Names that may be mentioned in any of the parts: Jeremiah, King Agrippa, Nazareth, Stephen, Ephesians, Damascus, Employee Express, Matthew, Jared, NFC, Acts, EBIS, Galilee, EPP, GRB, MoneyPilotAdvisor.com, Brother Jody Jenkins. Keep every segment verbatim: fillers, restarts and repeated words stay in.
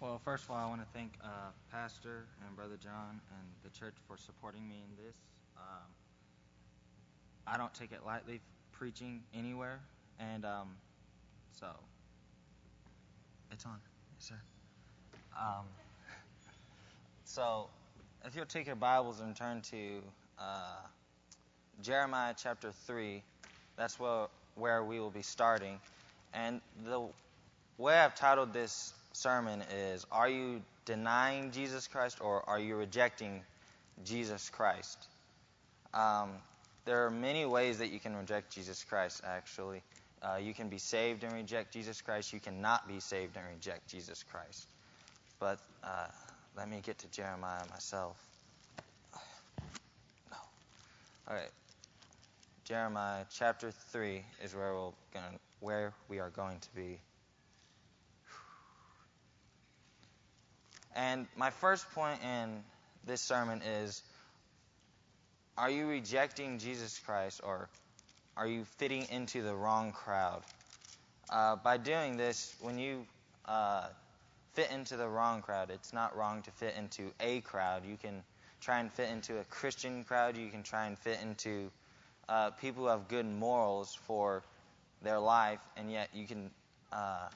Well, first of all, I want to thank uh, Pastor and Brother John and the church for supporting me in this. Um, I don't take it lightly preaching anywhere, and um, so it's on, yes, sir. Um, so if you'll take your Bibles and turn to uh, Jeremiah chapter three, that's where where we will be starting, and the way I've titled this sermon is, are you denying Jesus Christ or are you rejecting Jesus Christ? Um, there are many ways that you can reject Jesus Christ, actually. Uh, you can be saved and reject Jesus Christ. You cannot be saved and reject Jesus Christ. But uh, let me get to Jeremiah myself. No. All right. Jeremiah chapter three is where we're going, where we are going to be. And my first point in this sermon is, are you rejecting Jesus Christ or are you fitting into the wrong crowd? Uh, by doing this, when you uh, fit into the wrong crowd, it's not wrong to fit into a crowd. You can try and fit into a Christian crowd. You can try and fit into uh, people who have good morals for their life, and yet you can, uh,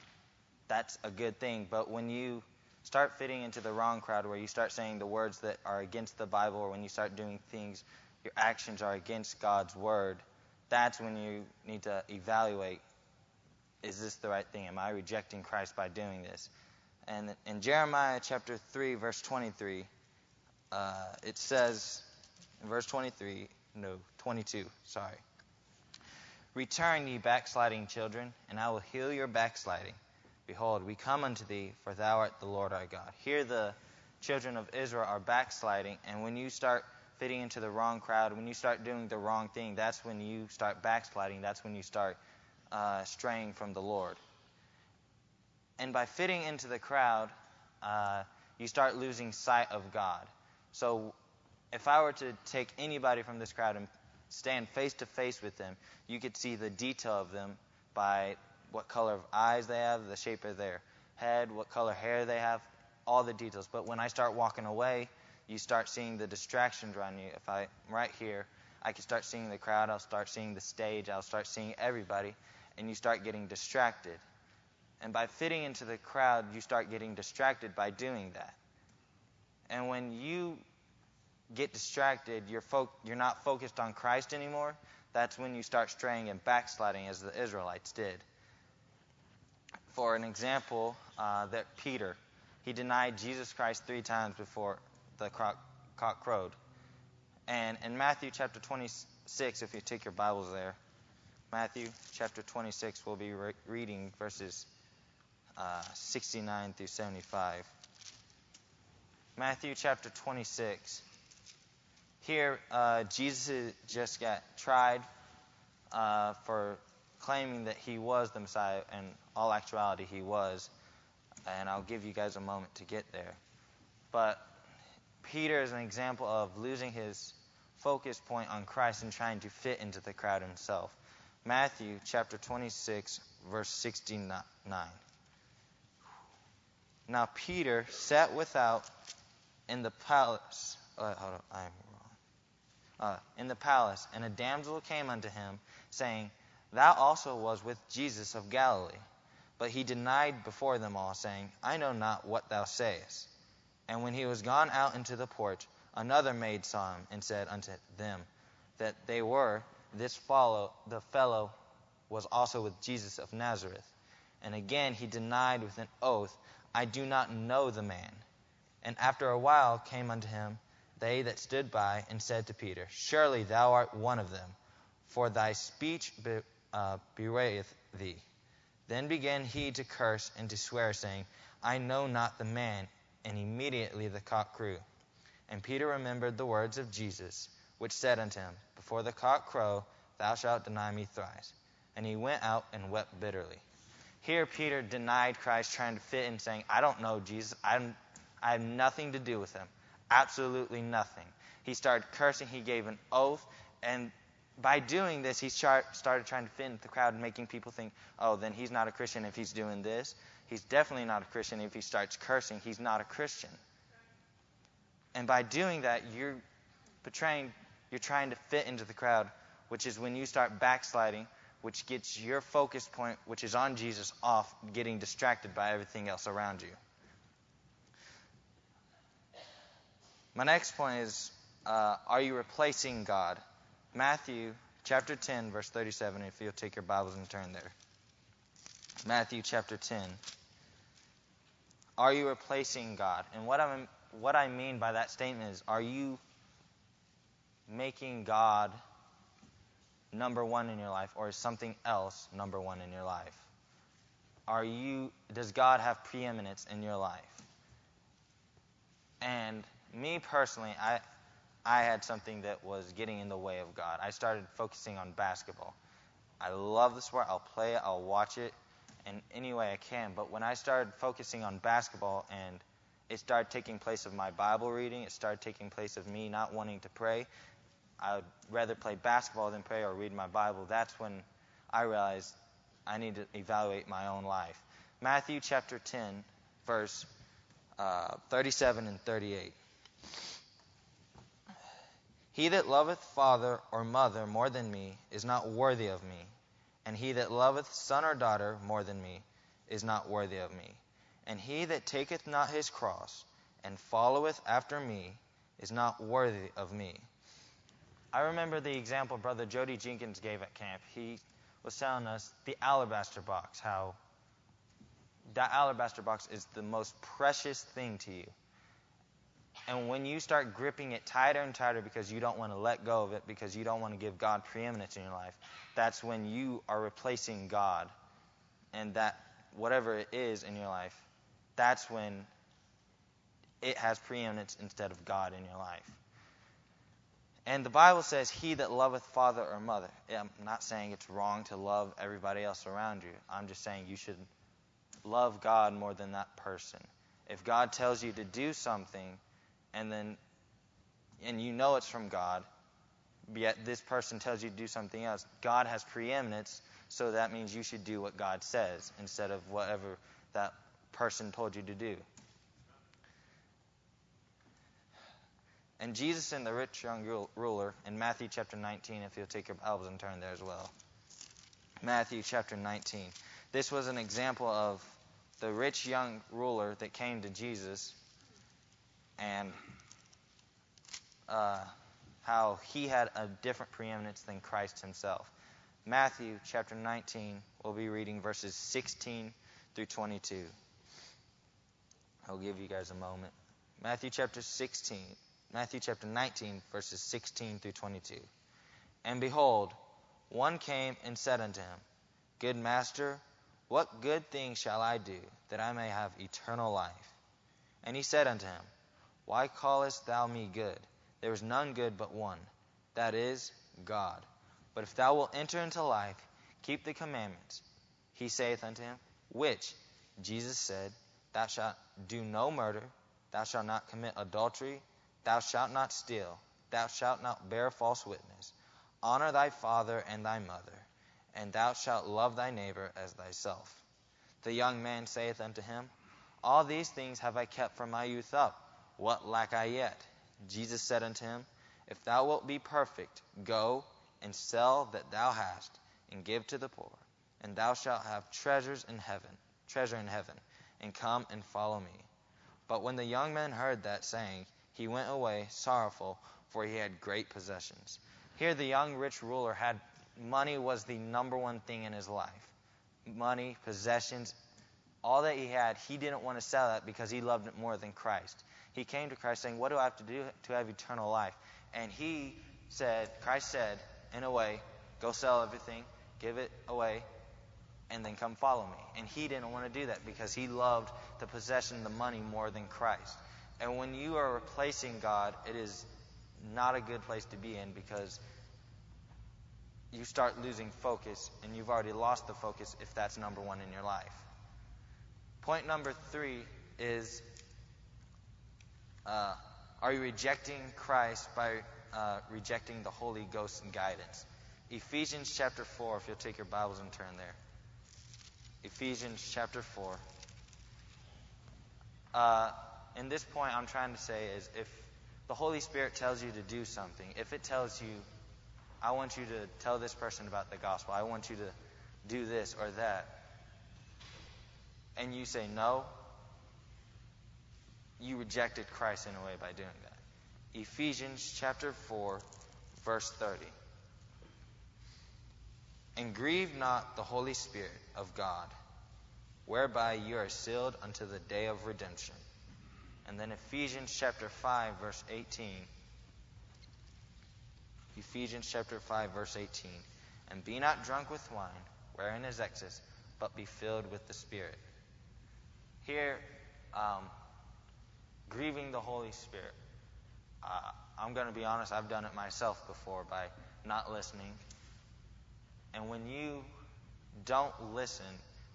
that's a good thing. But when you start fitting into the wrong crowd, where you start saying the words that are against the Bible, or when you start doing things, your actions are against God's word, that's when you need to evaluate, is this the right thing? Am I rejecting Christ by doing this? And in Jeremiah chapter three, verse twenty-three, uh, it says, in verse twenty-three, no, twenty-two, sorry. Return, ye backsliding children, and I will heal your backsliding. Behold, we come unto thee, for thou art the Lord our God. Here the children of Israel are backsliding, and when you start fitting into the wrong crowd, when you start doing the wrong thing, that's when you start backsliding, that's when you start uh, straying from the Lord. And by fitting into the crowd, uh, you start losing sight of God. So if I were to take anybody from this crowd and stand face to face with them, you could see the detail of them by what color of eyes they have, the shape of their head, what color hair they have, all the details. But when I start walking away, you start seeing the distractions around you. If I'm right here, I can start seeing the crowd, I'll start seeing the stage, I'll start seeing everybody, and you start getting distracted. And by fitting into the crowd, you start getting distracted by doing that. And when you get distracted, you're, fo- you're not focused on Christ anymore. That's when you start straying and backsliding as the Israelites did. For an example, uh, that Peter, he denied Jesus Christ three times before the cock, cock crowed. And in Matthew chapter twenty-six, if you take your Bibles there, Matthew chapter twenty-six, we'll be re- reading verses uh, sixty-nine through seventy-five. Matthew chapter twenty-six. Here, uh, Jesus just got tried uh, for claiming that he was the Messiah, and all actuality he was, and I'll give you guys a moment to get there. But Peter is an example of losing his focus point on Christ and trying to fit into the crowd himself. Matthew chapter twenty-six, verse sixty-nine. Now Peter sat without in the palace. Uh, hold on, I'm wrong. Uh, in the palace, and a damsel came unto him, saying, Thou also was with Jesus of Galilee. But he denied before them all, saying, I know not what thou sayest. And when he was gone out into the porch, another maid saw him, and said unto them that they were, This follow, the fellow was also with Jesus of Nazareth. And again he denied with an oath, I do not know the man. And after a while came unto him they that stood by, and said to Peter, Surely thou art one of them, for thy speech be, uh, bewrayeth thee. Then began he to curse and to swear, saying, I know not the man. And immediately the cock crew. And Peter remembered the words of Jesus, which said unto him, Before the cock crow, thou shalt deny me thrice. And he went out and wept bitterly. Here Peter denied Christ, trying to fit in, saying, I don't know Jesus. I'm, I have nothing to do with him. Absolutely nothing. He started cursing. He gave an oath. And by doing this, he started trying to fit into the crowd and making people think, oh, then he's not a Christian if he's doing this. He's definitely not a Christian. If he starts cursing, he's not a Christian. And by doing that, you're betraying, you're trying to fit into the crowd, which is when you start backsliding, which gets your focus point, which is on Jesus, off, getting distracted by everything else around you. My next point is, uh, are you replacing God? Matthew chapter ten, verse thirty-seven, if you'll take your Bibles and turn there. Matthew chapter ten. Are you replacing God? And what I'm, what I mean by that statement is, are you making God number one in your life, or is something else number one in your life? Are you, does God have preeminence in your life? And me personally, I I had something that was getting in the way of God. I started focusing on basketball. I love the sport. I'll play it. I'll watch it in any way I can. But when I started focusing on basketball and it started taking place of my Bible reading, it started taking place of me not wanting to pray, I would rather play basketball than pray or read my Bible. That's when I realized I need to evaluate my own life. Matthew chapter ten, verse uh, thirty-seven and thirty-eight. He that loveth father or mother more than me is not worthy of me, and he that loveth son or daughter more than me is not worthy of me. And he that taketh not his cross and followeth after me is not worthy of me. I remember the example Brother Jody Jenkins gave at camp. He was telling us the alabaster box, how that alabaster box is the most precious thing to you. And when you start gripping it tighter and tighter because you don't want to let go of it, because you don't want to give God preeminence in your life, that's when you are replacing God. And that whatever it is in your life, that's when it has preeminence instead of God in your life. And the Bible says, he that loveth father or mother. I'm not saying it's wrong to love everybody else around you. I'm just saying you should love God more than that person. If God tells you to do something, and then, and you know it's from God, yet this person tells you to do something else, God has preeminence, so that means you should do what God says instead of whatever that person told you to do. And Jesus and the rich young ruler in Matthew chapter nineteen, if you'll take your Bibles and turn there as well. Matthew chapter nineteen. This was an example of the rich young ruler that came to Jesus, and uh, how he had a different preeminence than Christ himself. Matthew chapter nineteen, we'll be reading verses sixteen through twenty-two. I'll give you guys a moment. Matthew chapter sixteen, Matthew chapter nineteen, verses sixteen through twenty-two. And behold, one came and said unto him, Good master, what good thing shall I do, that I may have eternal life? And he said unto him, Why callest thou me good? There is none good but one, that is, God. But if thou wilt enter into life, keep the commandments. He saith unto him, Which? Jesus said, Thou shalt do no murder, thou shalt not commit adultery, thou shalt not steal, thou shalt not bear false witness. Honor thy father and thy mother, and thou shalt love thy neighbor as thyself. The young man saith unto him, All these things have I kept from my youth up. What lack I yet? Jesus said unto him, If thou wilt be perfect, go and sell that thou hast, and give to the poor, and thou shalt have treasures in heaven, treasure in heaven, and come and follow me. But when the young man heard that saying, he went away sorrowful, for he had great possessions. Here the young rich ruler had money was the number one thing in his life. Money, possessions, all that he had, he didn't want to sell that because he loved it more than Christ. He came to Christ saying, What do I have to do to have eternal life? And he said, Christ said, in a way, go sell everything, give it away, and then come follow me. And he didn't want to do that because he loved the possession, the money, more than Christ. And when you are replacing God, it is not a good place to be in, because you start losing focus, and you've already lost the focus if that's number one in your life. Point number three is, Uh, are you rejecting Christ by uh, rejecting the Holy Ghost and guidance? Ephesians chapter four, if you'll take your Bibles and turn there. Ephesians chapter four, Uh, and this point I'm trying to say is, if the Holy Spirit tells you to do something, if it tells you, I want you to tell this person about the gospel, I want you to do this or that, and you say no, you rejected Christ in a way by doing that. Ephesians chapter four, verse thirty. And grieve not the Holy Spirit of God, whereby you are sealed unto the day of redemption. And then Ephesians chapter five, verse eighteen. Ephesians chapter five, verse eighteen. And be not drunk with wine, wherein is excess, but be filled with the Spirit. Here, um, grieving the Holy Spirit. Uh, I'm going to be honest, I've done it myself before by not listening. And when you don't listen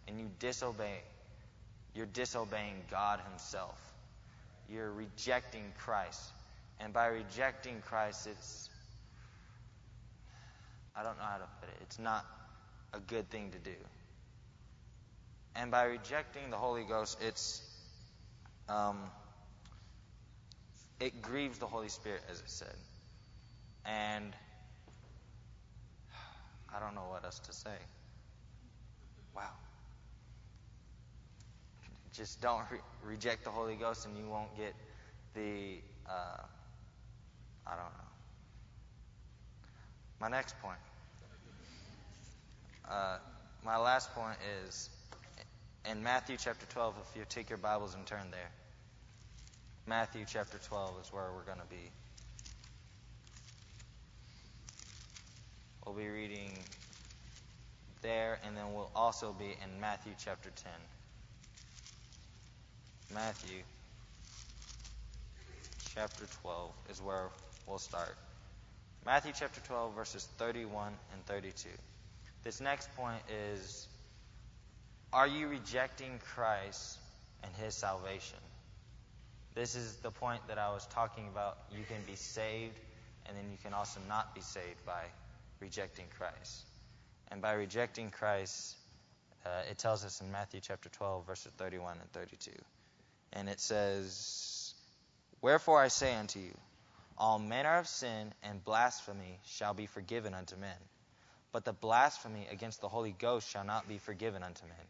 and you disobey, you're disobeying God himself. You're rejecting Christ. And by rejecting Christ, it's, I don't know how to put it, it's not a good thing to do. And by rejecting the Holy Ghost, it's, um, it grieves the Holy Spirit, as it said. And I don't know what else to say. Wow. Just don't re- reject the Holy Ghost, and you won't get the, uh, I don't know. My next point. Uh, my last point is in Matthew chapter twelve, if you take your Bibles and turn there. Matthew chapter twelve is where we're going to be. We'll be reading there, and then we'll also be in Matthew chapter ten. Matthew chapter twelve is where we'll start. Matthew chapter twelve, verses thirty-one and thirty-two. This next point is, are you rejecting Christ and his salvation? This is the point that I was talking about. You can be saved, and then you can also not be saved by rejecting Christ. And by rejecting Christ, uh, it tells us in Matthew chapter twelve, verses thirty-one and thirty-two. And it says, wherefore I say unto you, all manner of sin and blasphemy shall be forgiven unto men, but the blasphemy against the Holy Ghost shall not be forgiven unto men.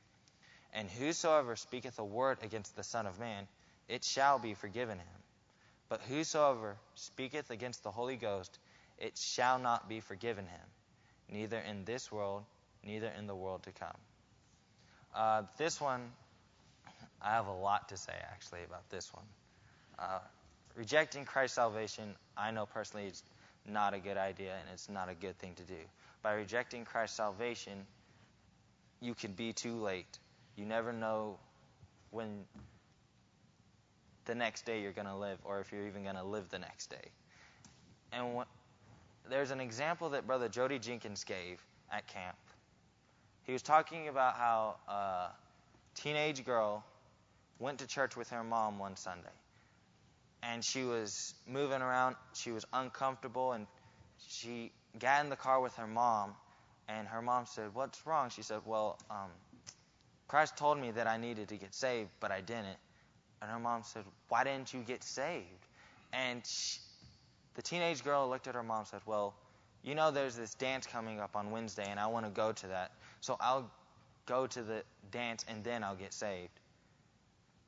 And whosoever speaketh a word against the Son of Man, it shall be forgiven him. But whosoever speaketh against the Holy Ghost, it shall not be forgiven him, neither in this world, neither in the world to come. Uh, this one, I have a lot to say, actually, about this one. Uh, rejecting Christ's salvation, I know personally it's not a good idea, and it's not a good thing to do. By rejecting Christ's salvation, you could be too late. You never know when the next day you're going to live, or if you're even going to live the next day. And what... There's an example that Brother Jody Jenkins gave at camp. He was talking about how a teenage girl went to church with her mom one Sunday. And she was moving around. She was uncomfortable. And she got in the car with her mom. And her mom said, what's wrong? She said, well, um, Christ told me that I needed to get saved, but I didn't. And her mom said, why didn't you get saved? And she... The teenage girl looked at her mom and said, well, you know there's this dance coming up on Wednesday, and I want to go to that, so I'll go to the dance, and then I'll get saved.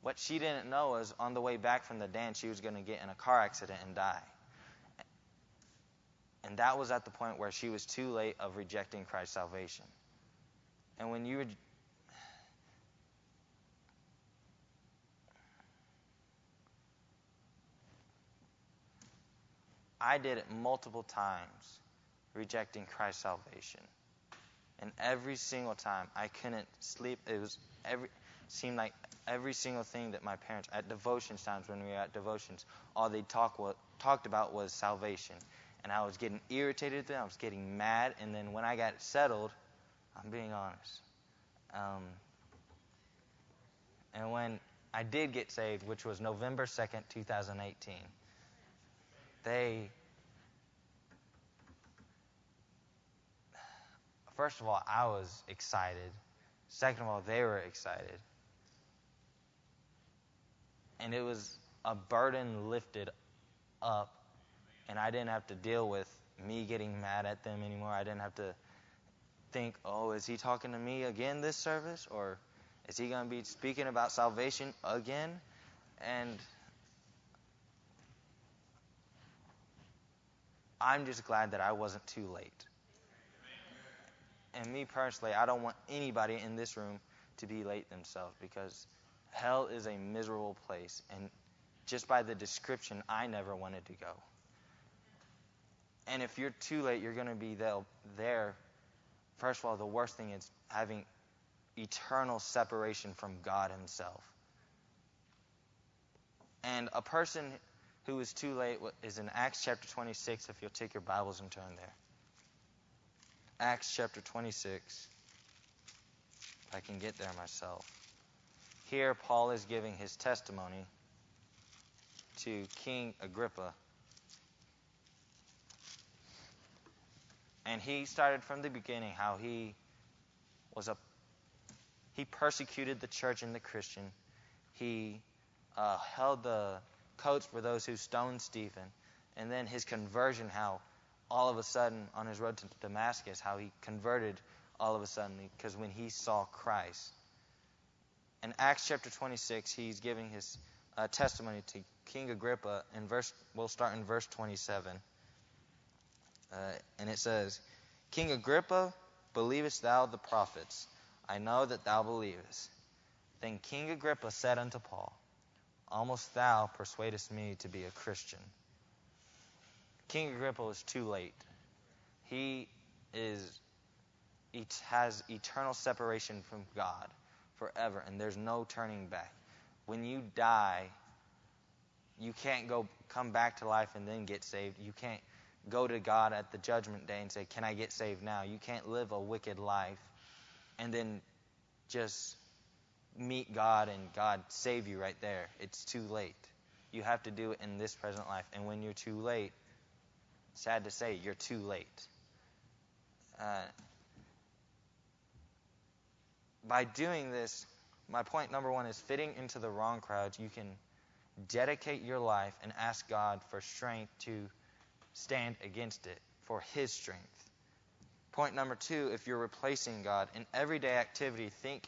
What she didn't know was on the way back from the dance, she was going to get in a car accident and die. And that was at the point where she was too late of rejecting Christ's salvation. And when you... Re- I did it multiple times, rejecting Christ's salvation. And every single time, I couldn't sleep. It was every seemed like every single thing that my parents, at devotions times when we were at devotions, all they talk, what, talked about was salvation. And I was getting irritated with them. I was getting mad. And then when I got settled, I'm being honest. Um, and when I did get saved, which was November second, twenty eighteen, They, first of all, I was excited. Second of all, they were excited. and it was a burden lifted up, and I didn't have to deal with me getting mad at them anymore. I didn't have to think, oh, is he talking to me again this service? Or is he going to be speaking about salvation again? And I'm just glad that I wasn't too late. And me personally, I don't want anybody in this room to be late themselves, because hell is a miserable place. And just by the description, I never wanted to go. And if you're too late, you're going to be there. First of all, the worst thing is having eternal separation from God himself. And a person who is too late is in Acts chapter twenty-six, if you'll take your Bibles and turn there. Acts chapter twenty-six, if I can get there myself. Here, Paul is giving his testimony to King Agrippa. And he started from the beginning how he was a he persecuted the church and the Christian. He uh, held the coats for those who stoned Stephen. And then his conversion, how all of a sudden on his road to Damascus, how he converted all of a sudden because when he saw Christ. In Acts chapter twenty-six, he's giving his uh, testimony to King Agrippa. In verse, we'll start in verse twenty-seven. Uh, and it says, King Agrippa, believest thou the prophets? I know that thou believest. Then King Agrippa said unto Paul, almost thou persuadest me to be a Christian. King Agrippa is too late. He is it has eternal separation from God forever, and there's no turning back. When you die, you can't go come back to life and then get saved. You can't go to God at the judgment day and say, can I get saved now? You can't live a wicked life and then just meet God and God save you right there. It's too late. You have to do it in this present life. And when you're too late, sad to say, you're too late. Uh, by doing this, my point number one is fitting into the wrong crowd. You can dedicate your life and ask God for strength to stand against it, for his strength. Point number two, if you're replacing God, in everyday activity, think,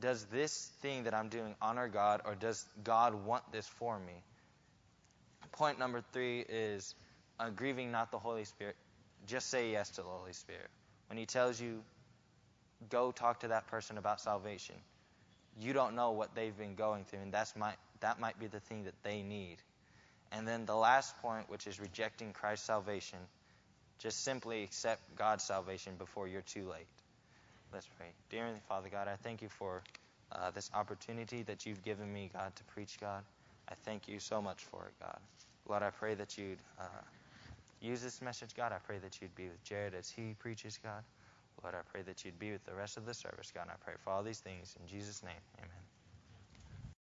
does this thing that I'm doing honor God, or does God want this for me? Point number three is uh, grieving not the Holy Spirit. Just say yes to the Holy Spirit. When he tells you, go talk to that person about salvation, you don't know what they've been going through, and that's my, that might be the thing that they need. And then the last point, which is rejecting Christ's salvation, just simply accept God's salvation before you're too late. Let's pray. Dear Heavenly Father, God, I thank you for uh, this opportunity that you've given me, God, to preach, God. I thank you so much for it, God. Lord, I pray that you'd uh, use this message, God. I pray that you'd be with Jared as he preaches, God. Lord, I pray that you'd be with the rest of the service, God. And I pray for all these things in Jesus' name. Amen.